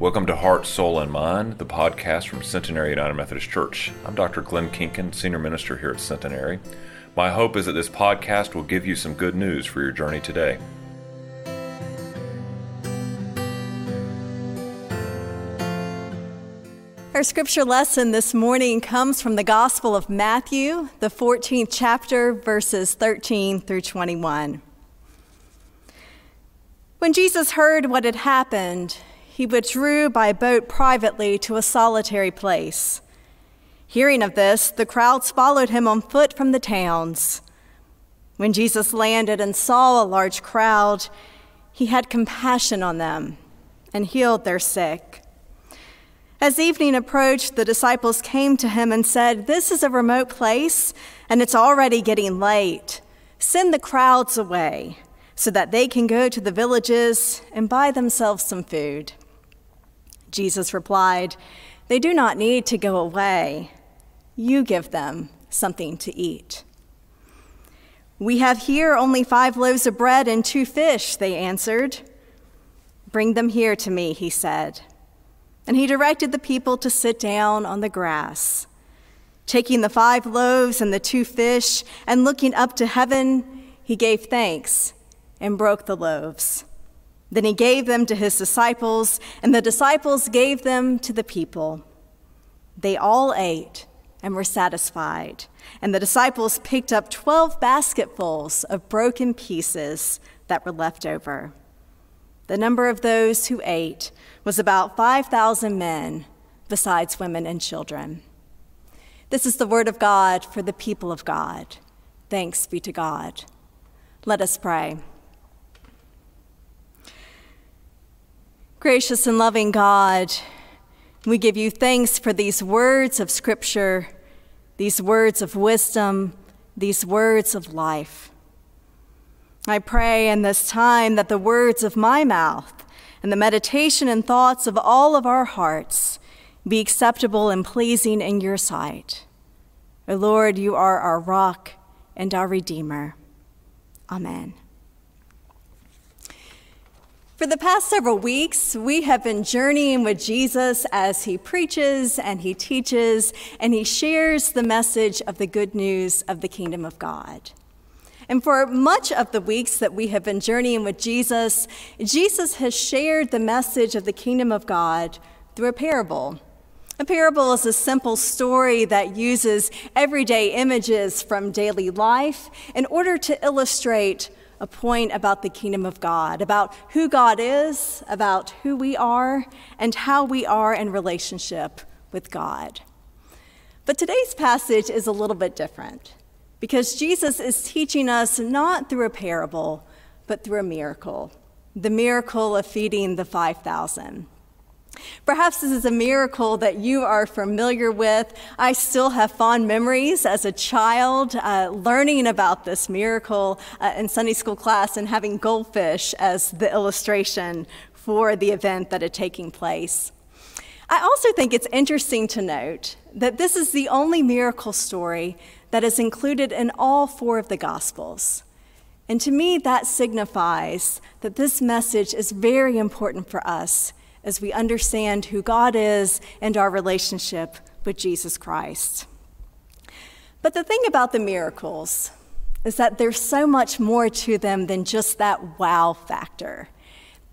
Welcome to Heart, Soul, and Mind, the podcast from Centenary United Methodist Church. I'm Dr. Glenn Kinkin, Senior Minister here at Centenary. My hope is that this podcast will give you some good news for your journey today. Our scripture lesson this morning comes from the Gospel of Matthew, the 14th chapter, verses 13 through 21. When Jesus heard what had happened, he withdrew by boat privately to a solitary place. Hearing of this, the crowds followed him on foot from the towns. When Jesus landed and saw a large crowd, he had compassion on them and healed their sick. As evening approached, the disciples came to him and said, "This is a remote place, and it's already getting late. Send the crowds away so that they can go to the villages and buy themselves some food." Jesus replied, "They do not need to go away. You give them something to eat." "We have here only 5 loaves of bread and 2 fish," they answered. "Bring them here to me," he said. And he directed the people to sit down on the grass. Taking the 5 loaves and the 2 fish and looking up to heaven, he gave thanks and broke the loaves. Then he gave them to his disciples, and the disciples gave them to the people. They all ate and were satisfied, and the disciples picked up 12 basketfuls of broken pieces that were left over. The number of those who ate was about 5,000 men, besides women and children. This is the word of God for the people of God. Thanks be to God. Let us pray. Gracious and loving God, we give you thanks for these words of Scripture, these words of wisdom, these words of life. I pray in this time that the words of my mouth and the meditation and thoughts of all of our hearts be acceptable and pleasing in your sight. O Lord, you are our rock and our Redeemer. Amen. For the past several weeks, we have been journeying with Jesus as he preaches and he teaches and he shares the message of the good news of the kingdom of God. And for much of the weeks that we have been journeying with Jesus, Jesus has shared the message of the kingdom of God through a parable. A parable is a simple story that uses everyday images from daily life in order to illustrate a point about the kingdom of God, about who God is, about who we are, and how we are in relationship with God. But today's passage is a little bit different because Jesus is teaching us not through a parable, but through a miracle, the miracle of feeding the 5,000. Perhaps this is a miracle that you are familiar with. I still have fond memories as a child learning about this miracle in Sunday school class and having goldfish as the illustration for the event that had taken place. I also think it's interesting to note that this is the only miracle story that is included in all 4 of the Gospels. And to me, that signifies that this message is very important for us as we understand who God is and our relationship with Jesus Christ. But the thing about the miracles is that there's so much more to them than just that wow factor.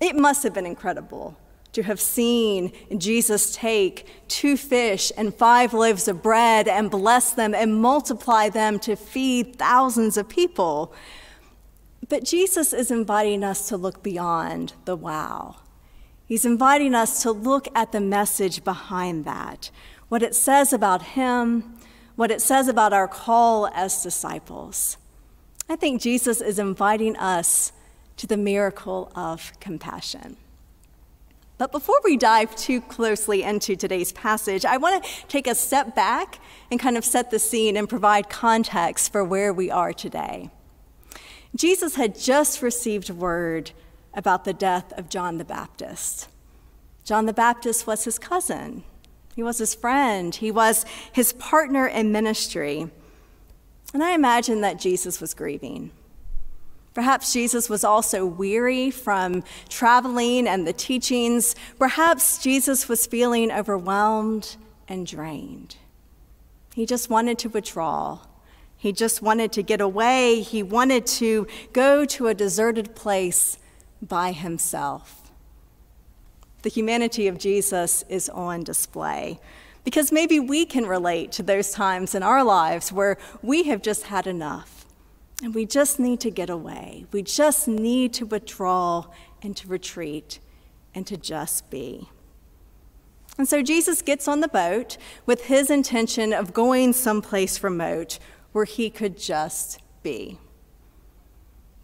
It must have been incredible to have seen Jesus take 2 fish and 5 loaves of bread and bless them and multiply them to feed thousands of people. But Jesus is inviting us to look beyond the wow. He's inviting us to look at the message behind that, what it says about him, what it says about our call as disciples. I think Jesus is inviting us to the miracle of compassion. But before we dive too closely into today's passage, I want to take a step back and kind of set the scene and provide context for where we are today. Jesus had just received word about the death of John the Baptist. John the Baptist was his cousin. He was his friend. He was his partner in ministry. And I imagine that Jesus was grieving. Perhaps Jesus was also weary from traveling and the teachings. Perhaps Jesus was feeling overwhelmed and drained. He just wanted to withdraw. He just wanted to get away. He wanted to go to a deserted place by himself. The humanity of Jesus is on display, because maybe we can relate to those times in our lives where we have just had enough. And we just need to get away. We just need to withdraw and to retreat and to just be. And so Jesus gets on the boat with his intention of going someplace remote where he could just be.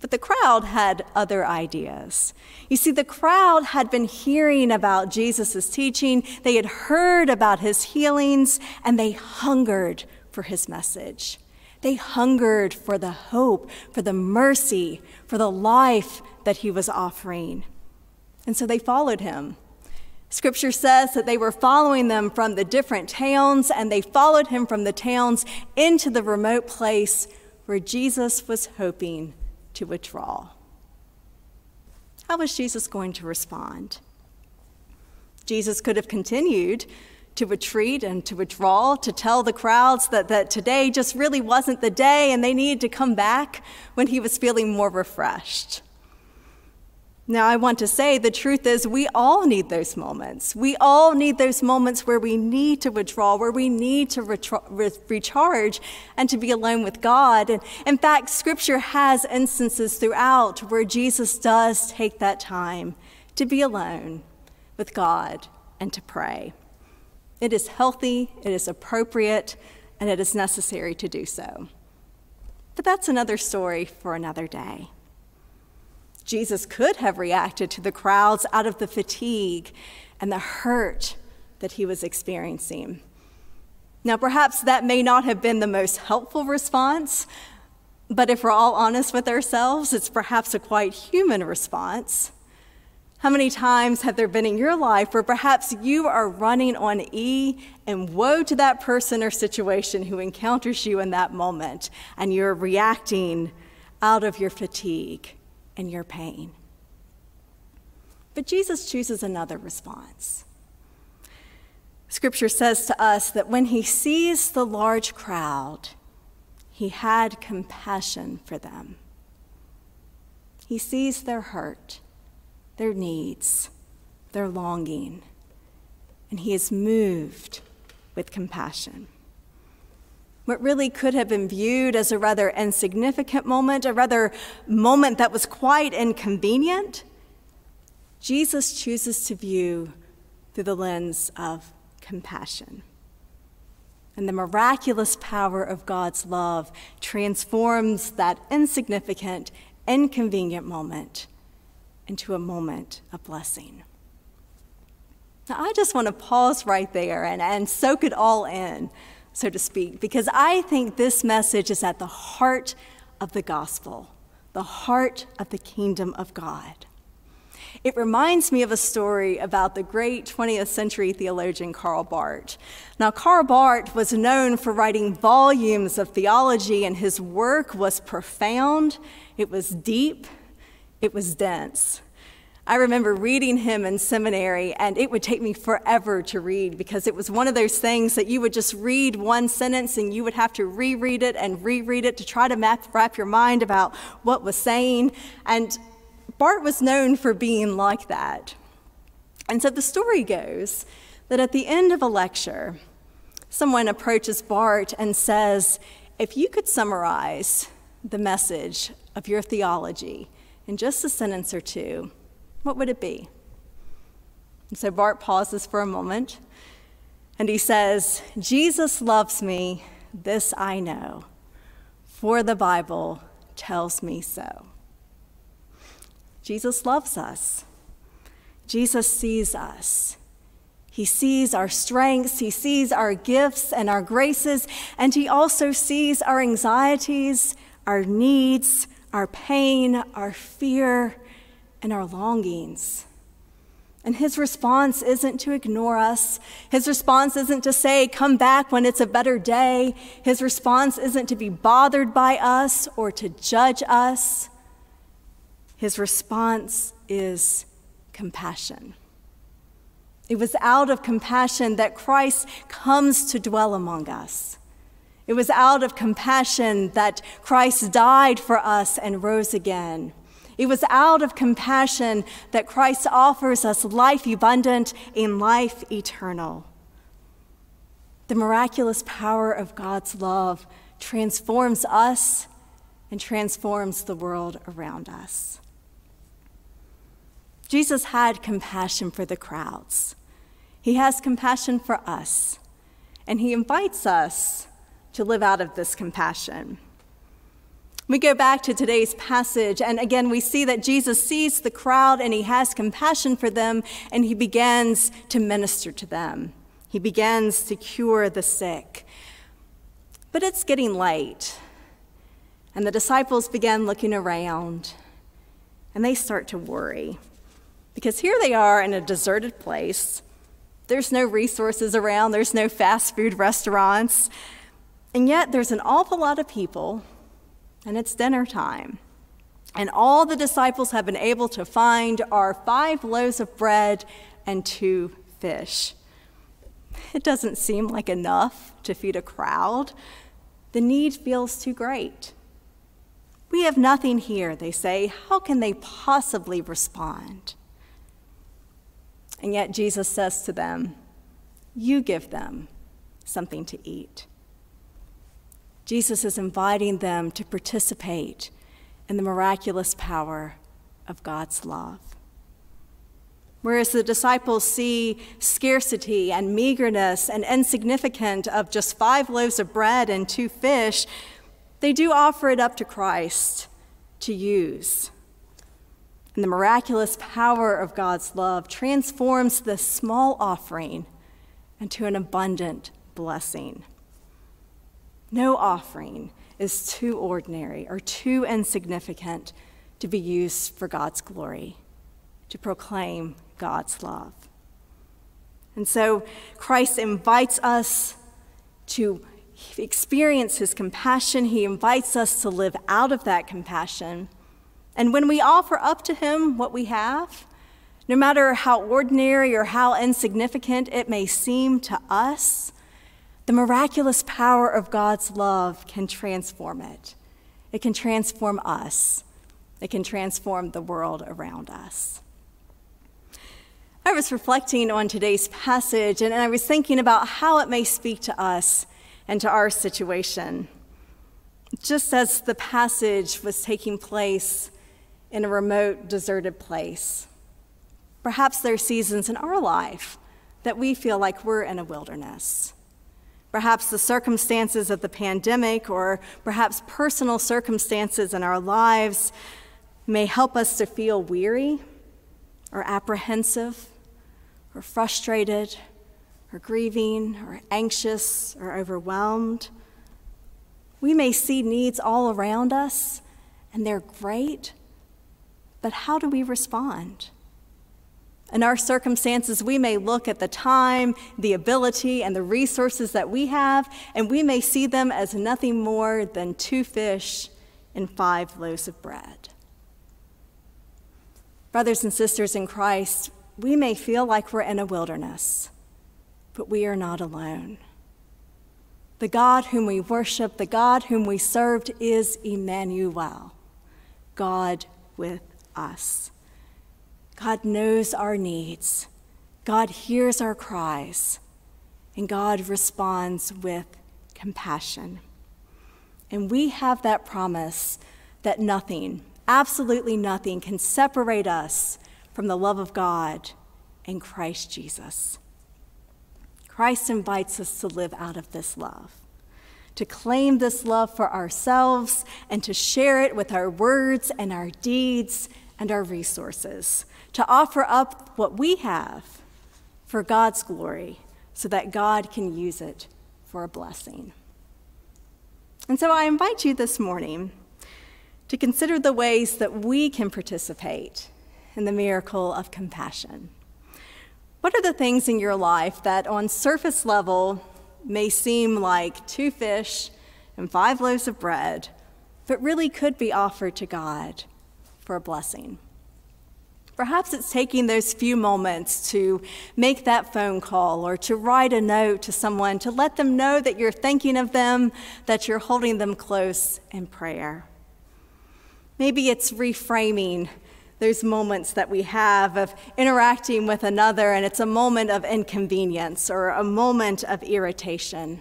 But the crowd had other ideas. You see, the crowd had been hearing about Jesus' teaching. They had heard about his healings, and they hungered for his message. They hungered for the hope, for the mercy, for the life that he was offering. And so they followed him. Scripture says that they were following them from the different towns, and they followed him from the towns into the remote place where Jesus was hoping to withdraw. How was Jesus going to respond? Jesus could have continued to retreat and to withdraw, to tell the crowds that today just really wasn't the day and they needed to come back when he was feeling more refreshed. Now, I want to say the truth is we all need those moments. We all need those moments where we need to withdraw, where we need to recharge and to be alone with God. And in fact, Scripture has instances throughout where Jesus does take that time to be alone with God and to pray. It is healthy, it is appropriate, and it is necessary to do so. But that's another story for another day. Jesus could have reacted to the crowds out of the fatigue and the hurt that he was experiencing. Now, perhaps that may not have been the most helpful response, but if we're all honest with ourselves, it's perhaps a quite human response. How many times have there been in your life where perhaps you are running on E, and woe to that person or situation who encounters you in that moment, and you're reacting out of your fatigue and your pain? But Jesus chooses another response. Scripture says to us that when he sees the large crowd, he had compassion for them. He sees their hurt, their needs, their longing, and he is moved with compassion. What really could have been viewed as a rather insignificant moment, a rather moment that was quite inconvenient, Jesus chooses to view through the lens of compassion. And the miraculous power of God's love transforms that insignificant, inconvenient moment into a moment of blessing. Now, I just want to pause right there and soak it all in, so to speak, because I think this message is at the heart of the gospel, the heart of the kingdom of God. It reminds me of a story about the great 20th century theologian Karl Barth. Now, Karl Barth was known for writing volumes of theology, and his work was profound, it was deep, it was dense. I remember reading him in seminary, and it would take me forever to read because it was one of those things that you would just read one sentence and you would have to reread it and reread it to try to wrap your mind about what was saying. And Bart was known for being like that. And so the story goes that at the end of a lecture, someone approaches Bart and says, "If you could summarize the message of your theology in just a sentence or two, what would it be?" And so Bart pauses for a moment, and he says, "Jesus loves me, this I know, for the Bible tells me so." Jesus loves us. Jesus sees us. He sees our strengths, he sees our gifts and our graces, and he also sees our anxieties, our needs, our pain, our fear, and our longings. And his response isn't to ignore us. His response isn't to say, "Come back when it's a better day." His response isn't to be bothered by us or to judge us. His response is compassion. It was out of compassion that Christ comes to dwell among us. It was out of compassion that Christ died for us and rose again. It was out of compassion that Christ offers us life abundant and life eternal. The miraculous power of God's love transforms us and transforms the world around us. Jesus had compassion for the crowds. He has compassion for us, and he invites us to live out of this compassion. We go back to today's passage, and again, we see that Jesus sees the crowd and he has compassion for them, and he begins to minister to them. He begins to cure the sick. But it's getting late, and the disciples begin looking around, and they start to worry, because here they are in a deserted place. There's no resources around, there's no fast food restaurants, and yet there's an awful lot of people. And it's dinner time. And all the disciples have been able to find are 5 loaves of bread and 2 fish. It doesn't seem like enough to feed a crowd. The need feels too great. We have nothing here, they say. How can they possibly respond? And yet Jesus says to them, "You give them something to eat." Jesus is inviting them to participate in the miraculous power of God's love. Whereas the disciples see scarcity and meagerness and insignificance of just 5 loaves of bread and 2 fish, they do offer it up to Christ to use. And the miraculous power of God's love transforms this small offering into an abundant blessing. No offering is too ordinary or too insignificant to be used for God's glory, to proclaim God's love. And so Christ invites us to experience his compassion. He invites us to live out of that compassion. And when we offer up to him what we have, no matter how ordinary or how insignificant it may seem to us, the miraculous power of God's love can transform it. It can transform us. It can transform the world around us. I was reflecting on today's passage, and I was thinking about how it may speak to us and to our situation. Just as the passage was taking place in a remote, deserted place, perhaps there are seasons in our life that we feel like we're in a wilderness. Perhaps the circumstances of the pandemic, or perhaps personal circumstances in our lives, may help us to feel weary or apprehensive or frustrated or grieving or anxious or overwhelmed. We may see needs all around us, and they're great, but how do we respond? In our circumstances, we may look at the time, the ability, and the resources that we have, and we may see them as nothing more than 2 fish and 5 loaves of bread. Brothers and sisters in Christ, we may feel like we're in a wilderness, but we are not alone. The God whom we worship, the God whom we served, is Emmanuel, God with us. God knows our needs, God hears our cries, and God responds with compassion. And we have that promise that nothing, absolutely nothing, can separate us from the love of God in Christ Jesus. Christ invites us to live out of this love, to claim this love for ourselves, and to share it with our words and our deeds and our resources, to offer up what we have for God's glory so that God can use it for a blessing. And so I invite you this morning to consider the ways that we can participate in the miracle of compassion. What are the things in your life that on surface level may seem like 2 fish and 5 loaves of bread, but really could be offered to God for a blessing. Perhaps it's taking those few moments to make that phone call or to write a note to someone to let them know that you're thinking of them, that you're holding them close in prayer. Maybe it's reframing those moments that we have of interacting with another, and it's a moment of inconvenience or a moment of irritation.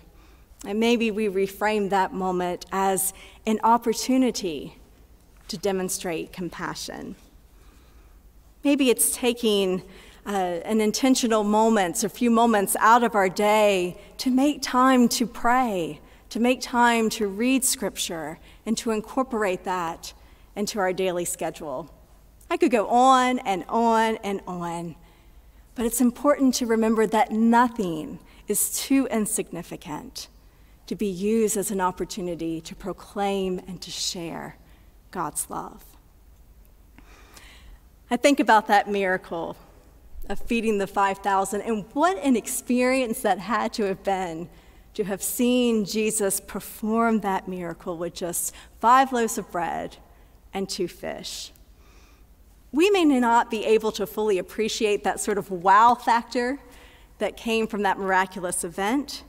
And maybe we reframe that moment as an opportunity to demonstrate compassion. Maybe it's taking an intentional moment, a few moments out of our day to make time to pray, to make time to read scripture, and to incorporate that into our daily schedule. I could go on and on and on, but it's important to remember that nothing is too insignificant to be used as an opportunity to proclaim and to share God's love. I think about that miracle of feeding the 5,000, and what an experience that had to have been to have seen Jesus perform that miracle with just 5 loaves of bread and 2 fish. We may not be able to fully appreciate that sort of wow factor that came from that miraculous event,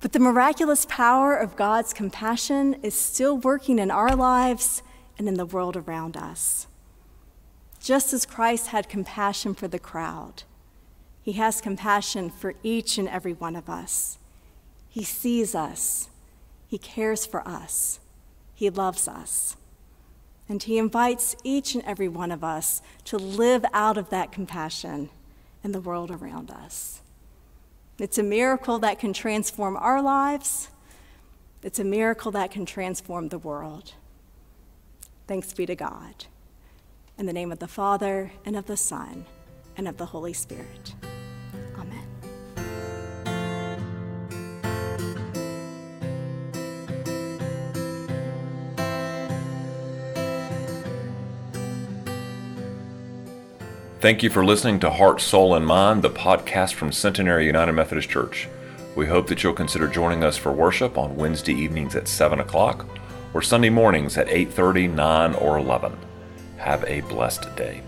but the miraculous power of God's compassion is still working in our lives and in the world around us. Just as Christ had compassion for the crowd, he has compassion for each and every one of us. He sees us, he cares for us, he loves us. And he invites each and every one of us to live out of that compassion in the world around us. It's a miracle that can transform our lives. It's a miracle that can transform the world. Thanks be to God. In the name of the Father, and of the Son, and of the Holy Spirit. Amen. Thank you for listening to Heart, Soul, and Mind, the podcast from Centenary United Methodist Church. We hope that you'll consider joining us for worship on Wednesday evenings at 7 o'clock or Sunday mornings at 8:30, 9, or 11. Have a blessed day.